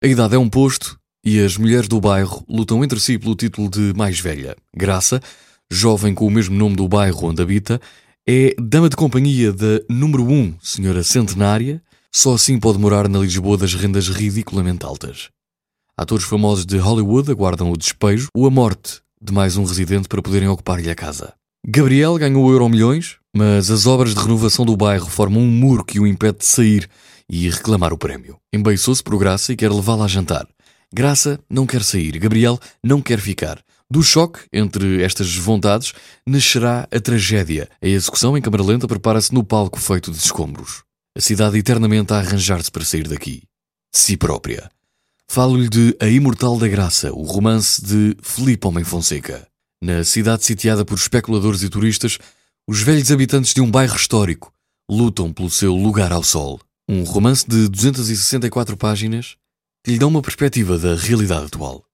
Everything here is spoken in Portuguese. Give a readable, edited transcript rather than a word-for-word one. A idade é um posto e as mulheres do bairro lutam entre si pelo título de mais velha. Graça, jovem com o mesmo nome do bairro onde habita, é dama de companhia da número 1, senhora centenária. Só assim pode morar na Lisboa das rendas ridiculamente altas. Atores famosos de Hollywood aguardam o despejo ou a morte de mais um residente para poderem ocupar-lhe a casa. Gabriel ganhou o Euromilhões, mas as obras de renovação do bairro formam um muro que o impede de sair e reclamar o prémio. Embeiçou-se por Graça e quer levá-la a jantar. Graça não quer sair, Gabriel não quer ficar. Do choque entre estas vontades nascerá a tragédia. A execução em câmara lenta prepara-se no palco feito de escombros. A cidade eternamente a arranjar-se para sair daqui, de si própria. Falo-lhe de A Imortal da Graça, o romance de Filipe Homem Fonseca. Na cidade sitiada por especuladores e turistas, os velhos habitantes de um bairro histórico lutam pelo seu lugar ao sol. Um romance de 264 páginas que lhe dá uma perspectiva da realidade atual.